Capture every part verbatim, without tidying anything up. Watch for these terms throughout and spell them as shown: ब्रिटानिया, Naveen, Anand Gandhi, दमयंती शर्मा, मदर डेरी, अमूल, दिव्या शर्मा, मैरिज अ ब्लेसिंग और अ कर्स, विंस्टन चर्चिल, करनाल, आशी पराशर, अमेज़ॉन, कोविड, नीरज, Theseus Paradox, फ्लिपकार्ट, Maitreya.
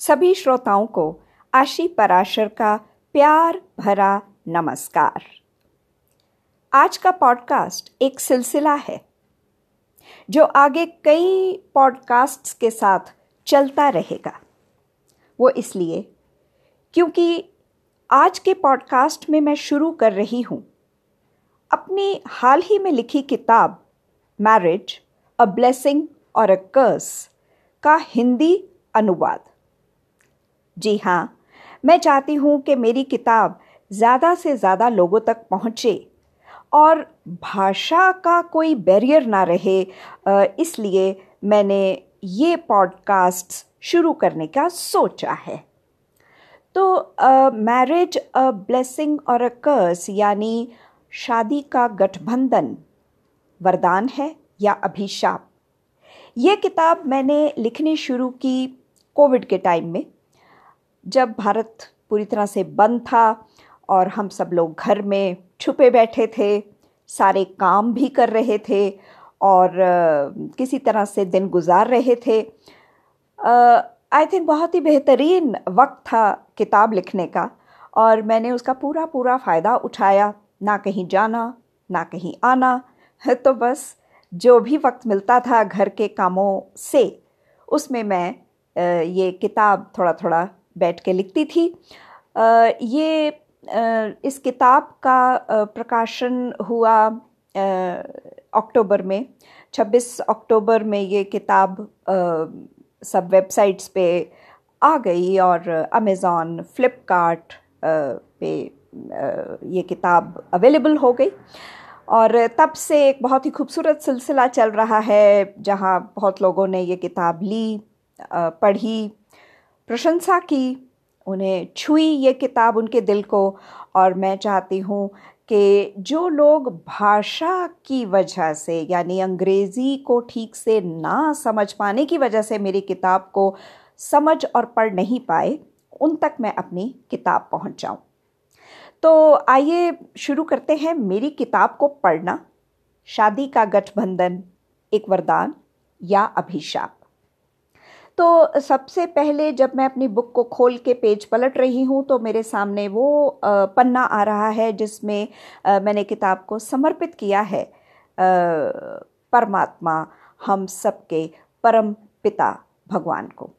सभी श्रोताओं को आशी पराशर का प्यार भरा नमस्कार। आज का पॉडकास्ट एक सिलसिला है जो आगे कई पॉडकास्ट्स के साथ चलता रहेगा। वो इसलिए क्योंकि आज के पॉडकास्ट में मैं शुरू कर रही हूँ अपनी हाल ही में लिखी किताब मैरिज अ ब्लेसिंग और अ कर्स का हिंदी अनुवाद। जी हाँ, मैं चाहती हूँ कि मेरी किताब ज़्यादा से ज़्यादा लोगों तक पहुँचे और भाषा का कोई बैरियर ना रहे, इसलिए मैंने ये पॉडकास्ट शुरू करने का सोचा है। तो मैरिज अ ब्लेसिंग और अ कर्स यानी शादी का गठबंधन वरदान है या अभिशाप। ये किताब मैंने लिखनी शुरू की कोविड के टाइम में, जब भारत पूरी तरह से बंद था और हम सब लोग घर में छुपे बैठे थे, सारे काम भी कर रहे थे और uh, किसी तरह से दिन गुजार रहे थे। आई थिंक बहुत ही बेहतरीन वक्त था किताब लिखने का और मैंने उसका पूरा पूरा फ़ायदा उठाया। ना कहीं जाना ना कहीं आना, तो बस जो भी वक्त मिलता था घर के कामों से उसमें मैं uh, ये किताब थोड़ा थोड़ा बैठ के लिखती थी। uh, ये इस किताब का प्रकाशन हुआ अक्टूबर में, छब्बीस अक्टूबर में ये किताब सब वेबसाइट्स पे आ गई और अमेज़ॉन, फ्लिपकार्ट पे ये किताब अवेलेबल हो गई। और तब से एक बहुत ही खूबसूरत सिलसिला चल रहा है जहाँ बहुत लोगों ने ये किताब ली, पढ़ी, प्रशंसा की, उन्हें छुई ये किताब उनके दिल को। और मैं चाहती हूँ कि जो लोग भाषा की वजह से यानी अंग्रेज़ी को ठीक से ना समझ पाने की वजह से मेरी किताब को समझ और पढ़ नहीं पाए, उन तक मैं अपनी किताब पहुँच जाऊँ। तो आइए शुरू करते हैं मेरी किताब को पढ़ना, शादी का गठबंधन एक वरदान या अभिशाप। तो सबसे पहले जब मैं अपनी बुक को खोल के पेज पलट रही हूँ तो मेरे सामने वो पन्ना आ रहा है जिसमें मैंने किताब को समर्पित किया है परमात्मा, हम सबके परम पिता भगवान को।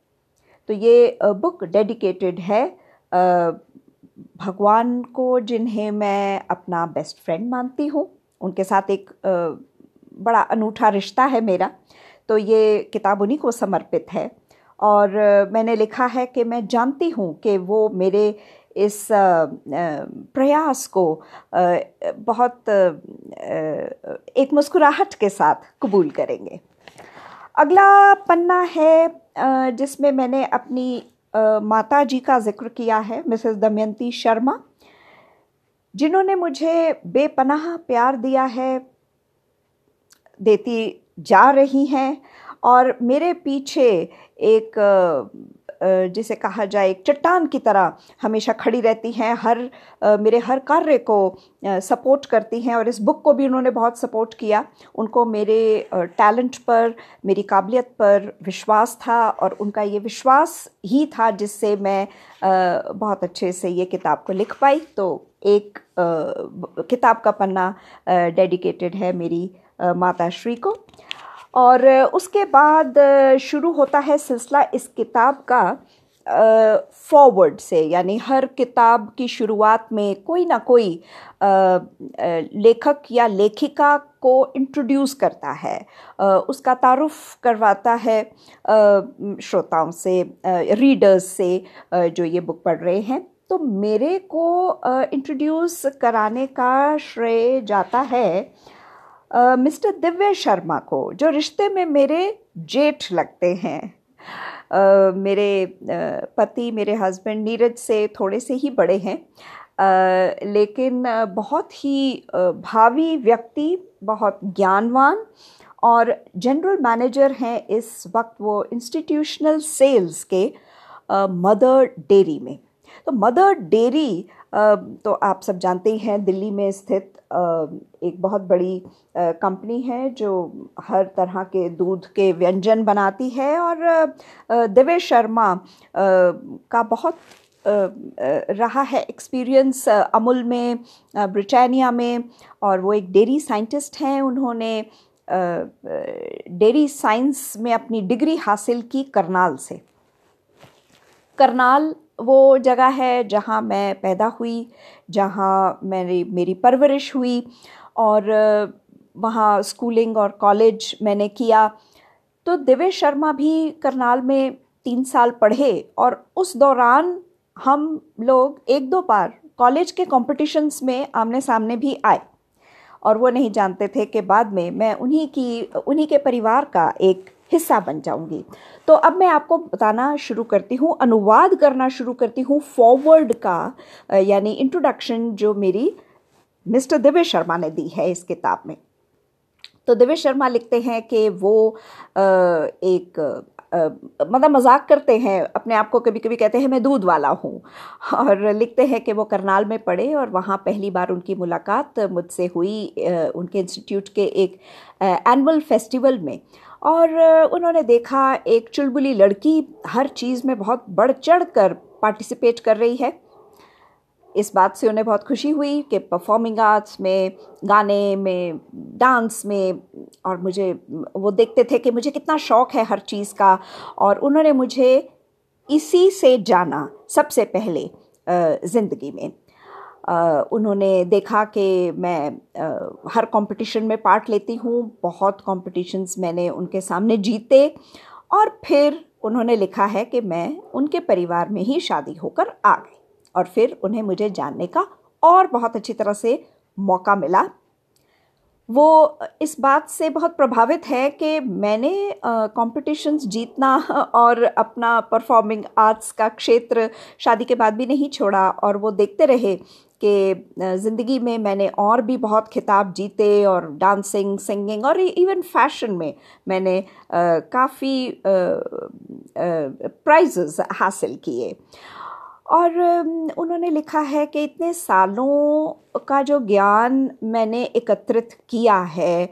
तो ये बुक डेडिकेटेड है भगवान को, जिन्हें मैं अपना बेस्ट फ्रेंड मानती हूँ। उनके साथ एक बड़ा अनूठा रिश्ता है मेरा, तो ये किताब उन्हीं को समर्पित है। और मैंने लिखा है कि मैं जानती हूँ कि वो मेरे इस प्रयास को बहुत एक मुस्कुराहट के साथ कबूल करेंगे। अगला पन्ना है जिसमें मैंने अपनी माता जी का जिक्र किया है, मिसेस दमयंती शर्मा, जिन्होंने मुझे बेपनाह प्यार दिया है, देती जा रही हैं। और मेरे पीछे एक जिसे कहा जाए एक चट्टान की तरह हमेशा खड़ी रहती हैं, हर मेरे हर कार्य को सपोर्ट करती हैं। और इस बुक को भी उन्होंने बहुत सपोर्ट किया। उनको मेरे टैलेंट पर, मेरी काबिलियत पर विश्वास था और उनका ये विश्वास ही था जिससे मैं बहुत अच्छे से ये किताब को लिख पाई। तो एक किताब का पन्ना डेडिकेटेड है मेरी माता श्री को। और उसके बाद शुरू होता है सिलसिला इस किताब का फॉरवर्ड से, यानी हर किताब की शुरुआत में कोई ना कोई लेखक या लेखिका को इंट्रोड्यूस करता है, उसका तारुफ करवाता है श्रोताओं से, रीडर्स से जो ये बुक पढ़ रहे हैं। तो मेरे को इंट्रोड्यूस कराने का श्रेय जाता है मिस्टर दिव्या शर्मा को, जो रिश्ते में मेरे जेठ लगते हैं। uh, मेरे uh, पति, मेरे हस्बैंड नीरज से थोड़े से ही बड़े हैं, uh, लेकिन uh, बहुत ही uh, भावी व्यक्ति, बहुत ज्ञानवान और जनरल मैनेजर हैं इस वक्त वो इंस्टीट्यूशनल सेल्स के मदर डेरी में। तो मदर डेरी तो आप सब जानते ही हैं, दिल्ली में स्थित एक बहुत बड़ी कंपनी है जो हर तरह के दूध के व्यंजन बनाती है। और दिव्या शर्मा का बहुत रहा है एक्सपीरियंस अमूल में, ब्रिटानिया में, और वो एक डेयरी साइंटिस्ट हैं। उन्होंने डेयरी साइंस में अपनी डिग्री हासिल की करनाल से। करनाल वो जगह है जहाँ मैं पैदा हुई, जहाँ मेरी मेरी परवरिश हुई, और वहाँ स्कूलिंग और कॉलेज मैंने किया। तो दिव्या शर्मा भी करनाल में तीन साल पढ़े, और उस दौरान हम लोग एक दो बार कॉलेज के कॉम्पिटिशन्स में आमने सामने भी आए। और वो नहीं जानते थे कि बाद में मैं उन्हीं की उन्हीं के परिवार का एक हिस्सा बन जाऊंगी। तो अब मैं आपको बताना शुरू करती हूँ, अनुवाद करना शुरू करती हूँ फॉरवर्ड का, यानी इंट्रोडक्शन जो मेरी मिस्टर दिव्या शर्मा ने दी है इस किताब में। तो दिव्या शर्मा लिखते हैं कि वो एक मतलब मजाक करते हैं अपने आप को, कभी कभी कहते हैं मैं दूध वाला हूँ। और लिखते हैं कि वो करनाल में पढ़े और वहाँ पहली बार उनकी मुलाकात मुझसे हुई उनके इंस्टीट्यूट के एक एनुअल फेस्टिवल में। और उन्होंने देखा एक चुलबुली लड़की हर चीज़ में बहुत बढ़ चढ़ कर पार्टिसिपेट कर रही है। इस बात से उन्हें बहुत खुशी हुई कि परफॉर्मिंग आर्ट्स में, गाने में, डांस में, और मुझे वो देखते थे कि मुझे कितना शौक़ है हर चीज़ का। और उन्होंने मुझे इसी से जाना सबसे पहले ज़िंदगी में। उन्होंने देखा कि मैं हर कंपटीशन में पार्ट लेती हूँ, बहुत कंपटीशन्स मैंने उनके सामने जीते। और फिर उन्होंने लिखा है कि मैं उनके परिवार में ही शादी होकर आ गई, और फिर उन्हें मुझे जानने का और बहुत अच्छी तरह से मौका मिला। वो इस बात से बहुत प्रभावित है कि मैंने कॉम्पिटिशन्स जीतना और अपना परफॉर्मिंग आर्ट्स का क्षेत्र शादी के बाद भी नहीं छोड़ा। और वो देखते रहे कि ज़िंदगी में मैंने और भी बहुत खिताब जीते, और डांसिंग, सिंगिंग, और इवन फैशन में मैंने काफ़ी प्राइजेस हासिल किए। और उन्होंने लिखा है कि इतने सालों का जो ज्ञान मैंने एकत्रित किया है,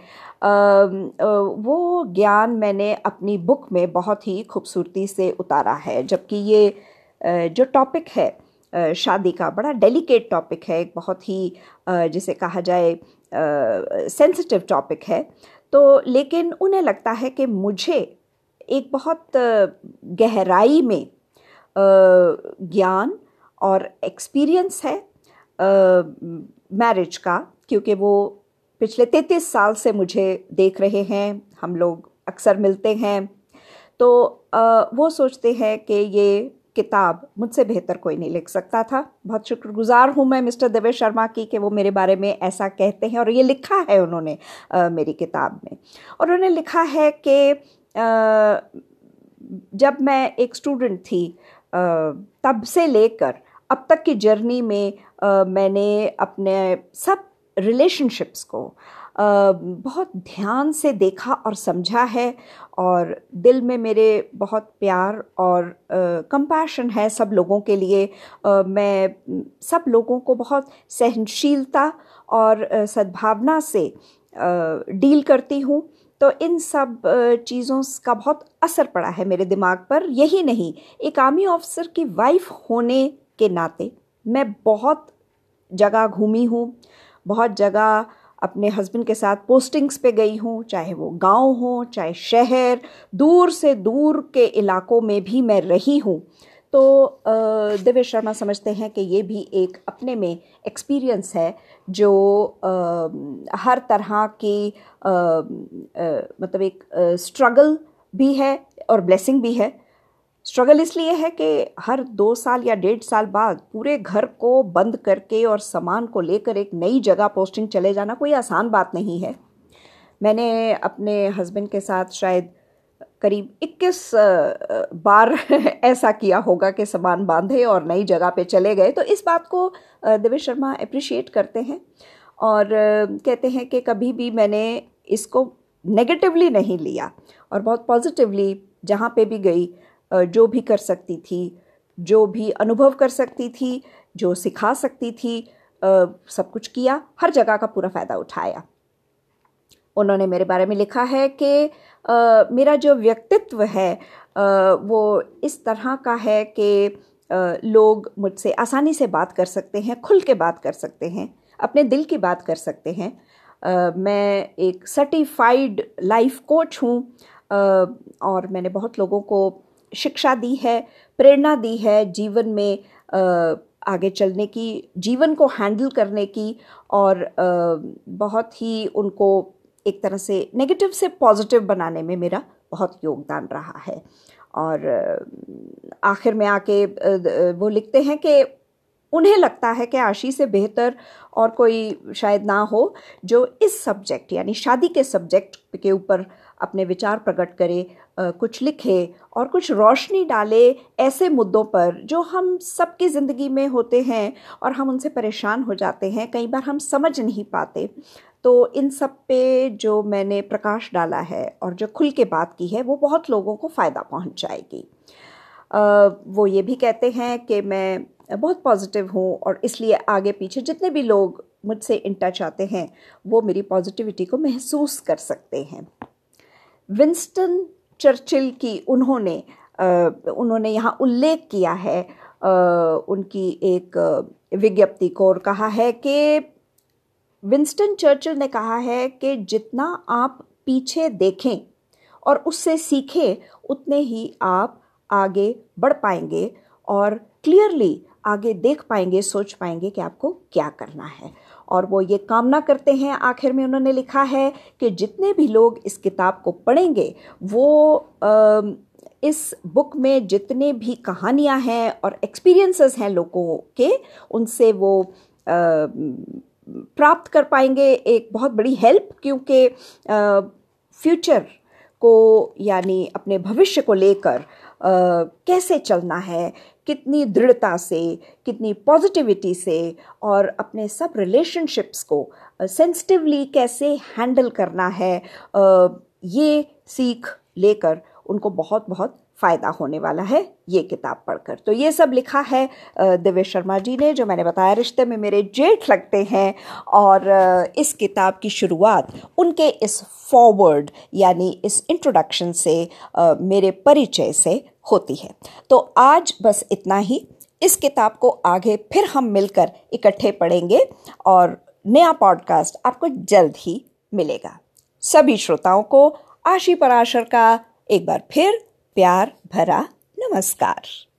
वो ज्ञान मैंने अपनी बुक में बहुत ही खूबसूरती से उतारा है। जबकि ये जो टॉपिक है शादी का, बड़ा डेलिकेट टॉपिक है, एक बहुत ही जिसे कहा जाए सेंसिटिव टॉपिक है। तो लेकिन उन्हें लगता है कि मुझे एक बहुत गहराई में ज्ञान और एक्सपीरियंस है मैरिज का, क्योंकि वो पिछले तैंतीस साल से मुझे देख रहे हैं, हम लोग अक्सर मिलते हैं। तो uh, वो सोचते हैं कि ये किताब मुझसे बेहतर कोई नहीं लिख सकता था। बहुत शुक्रगुजार हूँ मैं मिस्टर दिव्या शर्मा की कि वो मेरे बारे में ऐसा कहते हैं, और ये लिखा है उन्होंने uh, मेरी किताब में। और उन्होंने लिखा है कि uh, जब मैं एक स्टूडेंट थी तब से लेकर अब तक की जर्नी में मैंने अपने सब रिलेशनशिप्स को बहुत ध्यान से देखा और समझा है, और दिल में मेरे बहुत प्यार और कंपैशन है सब लोगों के लिए। मैं सब लोगों को बहुत सहनशीलता और सद्भावना से डील करती हूँ। तो इन सब चीज़ों का बहुत असर पड़ा है मेरे दिमाग पर। यही नहीं, एक आर्मी ऑफिसर की वाइफ होने के नाते मैं बहुत जगह घूमी हूँ, बहुत जगह अपने हस्बैंड के साथ पोस्टिंग्स पे गई हूँ, चाहे वो गांव हो, चाहे शहर, दूर से दूर के इलाकों में भी मैं रही हूँ। तो दिव्या शर्मा समझते हैं कि ये भी एक अपने में एक्सपीरियंस है जो आ, हर तरह की आ, आ, मतलब एक स्ट्रगल भी है और ब्लेसिंग भी है। स्ट्रगल इसलिए है कि हर दो साल या डेढ़ साल बाद पूरे घर को बंद करके और सामान को लेकर एक नई जगह पोस्टिंग चले जाना कोई आसान बात नहीं है। मैंने अपने हस्बैंड के साथ शायद करीब इक्कीस बार ऐसा किया होगा कि सामान बांधे और नई जगह पे चले गए। तो इस बात को दिव्या शर्मा अप्रिशिएट करते हैं और कहते हैं कि कभी भी मैंने इसको नेगेटिवली नहीं लिया, और बहुत पॉजिटिवली जहाँ पे भी गई, जो भी कर सकती थी जो भी अनुभव कर सकती थी, जो सिखा सकती थी, आ, सब कुछ किया, हर जगह का पूरा फ़ायदा उठाया। उन्होंने मेरे बारे में लिखा है कि आ, मेरा जो व्यक्तित्व है आ, वो इस तरह का है कि आ, लोग मुझसे आसानी से बात कर सकते हैं, खुल के बात कर सकते हैं, अपने दिल की बात कर सकते हैं। आ, मैं एक सर्टिफाइड लाइफ कोच हूँ और मैंने बहुत लोगों को शिक्षा दी है, प्रेरणा दी है जीवन में आ, आगे चलने की, जीवन को हैंडल करने की, और आ, बहुत ही उनको एक तरह से नेगेटिव से पॉजिटिव बनाने में मेरा बहुत योगदान रहा है। और आखिर में आके वो लिखते हैं कि उन्हें लगता है कि आशी से बेहतर और कोई शायद ना हो जो इस सब्जेक्ट यानी शादी के सब्जेक्ट के ऊपर अपने विचार प्रकट करे, कुछ लिखे और कुछ रोशनी डाले ऐसे मुद्दों पर जो हम सबकी ज़िंदगी में होते हैं और हम उनसे परेशान हो जाते हैं, कई बार हम समझ नहीं पाते। तो इन सब पे जो मैंने प्रकाश डाला है और जो खुल के बात की है वो बहुत लोगों को फ़ायदा पहुंचाएगी। वो ये भी कहते हैं कि मैं बहुत पॉजिटिव हूँ और इसलिए आगे पीछे जितने भी लोग मुझसे इन टच आते हैं वो मेरी पॉजिटिविटी को महसूस कर सकते हैं। विंस्टन चर्चिल की उन्होंने उन्होंने यहाँ उल्लेख किया है उनकी एक विज्ञप्ति को और कहा है कि विंस्टन चर्चिल ने कहा है कि जितना आप पीछे देखें और उससे सीखें उतने ही आप आगे बढ़ पाएंगे और क्लियरली आगे देख पाएंगे, सोच पाएंगे कि आपको क्या करना है। और वो ये कामना करते हैं, आखिर में उन्होंने लिखा है कि जितने भी लोग इस किताब को पढ़ेंगे वो आ, इस बुक में जितने भी कहानियां हैं और एक्सपीरियंसेस हैं लोगों के, उनसे वो आ, प्राप्त कर पाएंगे एक बहुत बड़ी हेल्प, क्योंकि फ्यूचर को यानी अपने भविष्य को लेकर कैसे चलना है, कितनी दृढ़ता से, कितनी पॉजिटिविटी से और अपने सब रिलेशनशिप्स को सेंसिटिवली कैसे हैंडल करना है, आ, ये सीख लेकर उनको बहुत बहुत फ़ायदा होने वाला है ये किताब पढ़कर। तो ये सब लिखा है दिव्या शर्मा जी ने। जो मैंने बताया रिश्ते में मेरे जेठ लगते हैं, और इस किताब की शुरुआत उनके इस फॉरवर्ड यानी इस इंट्रोडक्शन से, मेरे परिचय से होती है। तो आज बस इतना ही। इस किताब को आगे फिर हम मिलकर इकट्ठे पढ़ेंगे और नया पॉडकास्ट आपको जल्द ही मिलेगा। सभी श्रोताओं को आशी पराशर का एक बार फिर प्यार भरा नमस्कार।